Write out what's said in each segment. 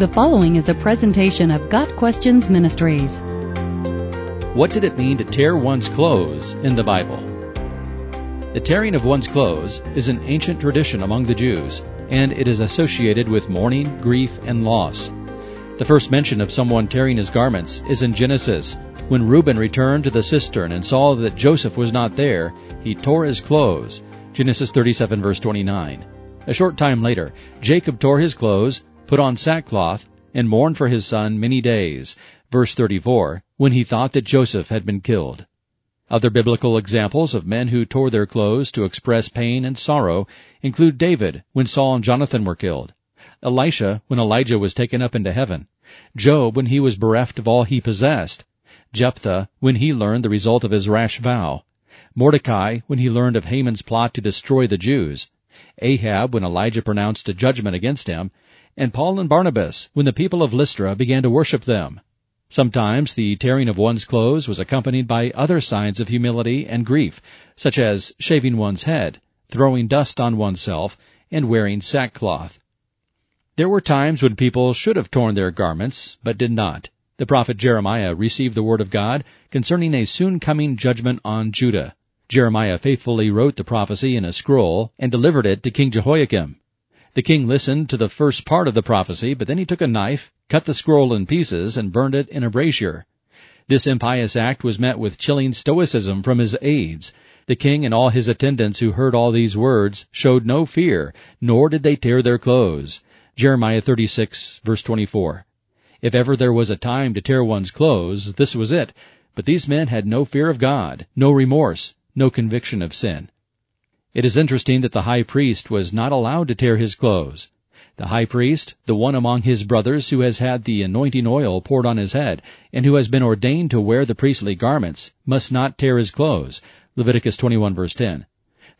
The following is a presentation of Got Questions Ministries. What did it mean to tear one's clothes in the Bible? The tearing of one's clothes is an ancient tradition among the Jews, and it is associated with mourning, grief, and loss. The first mention of someone tearing his garments is in Genesis. When Reuben returned to the cistern and saw that Joseph was not there, he tore his clothes. Genesis 37, verse 29. A short time later, Jacob tore his clothes, put on sackcloth, and mourned for his son many days. Verse 34, when he thought that Joseph had been killed. Other biblical examples of men who tore their clothes to express pain and sorrow include David, when Saul and Jonathan were killed; Elisha, when Elijah was taken up into heaven; Job, when he was bereft of all he possessed; Jephthah, when he learned the result of his rash vow; Mordecai, when he learned of Haman's plot to destroy the Jews; Ahab, when Elijah pronounced a judgment against him; and Paul and Barnabas, when the people of Lystra began to worship them. Sometimes the tearing of one's clothes was accompanied by other signs of humility and grief, such as shaving one's head, throwing dust on oneself, and wearing sackcloth. There were times when people should have torn their garments, but did not. The prophet Jeremiah received the word of God concerning a soon-coming judgment on Judah. Jeremiah faithfully wrote the prophecy in a scroll and delivered it to King Jehoiakim. The king listened to the first part of the prophecy, but then he took a knife, cut the scroll in pieces, and burned it in a brazier. This impious act was met with chilling stoicism from his aides. The king and all his attendants who heard all these words showed no fear, nor did they tear their clothes. Jeremiah 36, verse 24. If ever there was a time to tear one's clothes, this was it. But these men had no fear of God, no remorse, no conviction of sin. It is interesting that the high priest was not allowed to tear his clothes. The high priest, the one among his brothers who has had the anointing oil poured on his head, and who has been ordained to wear the priestly garments, must not tear his clothes. Leviticus 21, verse 10.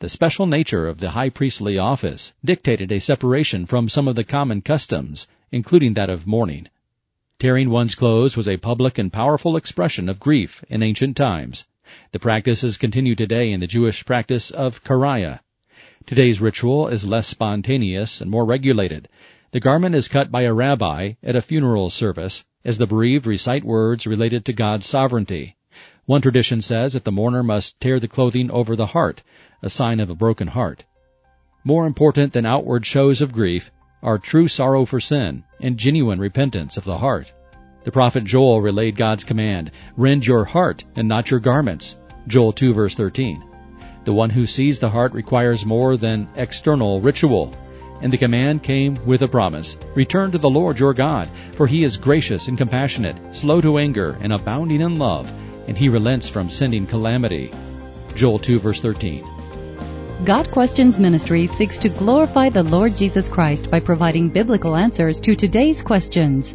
The special nature of the high priestly office dictated a separation from some of the common customs, including that of mourning. Tearing one's clothes was a public and powerful expression of grief in ancient times. The practices continue today in the Jewish practice of Kariah. Today's ritual is less spontaneous and more regulated. The garment is cut by a rabbi at a funeral service as the bereaved recite words related to God's sovereignty. One tradition says that the mourner must tear the clothing over the heart, a sign of a broken heart. More important than outward shows of grief are true sorrow for sin and genuine repentance of the heart. The prophet Joel relayed God's command, "Rend your heart and not your garments," Joel 2, verse 13. The one who sees the heart requires more than external ritual. And the command came with a promise, "Return to the Lord your God, for he is gracious and compassionate, slow to anger and abounding in love, and he relents from sending calamity," Joel 2, verse 13. Got Questions Ministry seeks to glorify the Lord Jesus Christ by providing biblical answers to today's questions.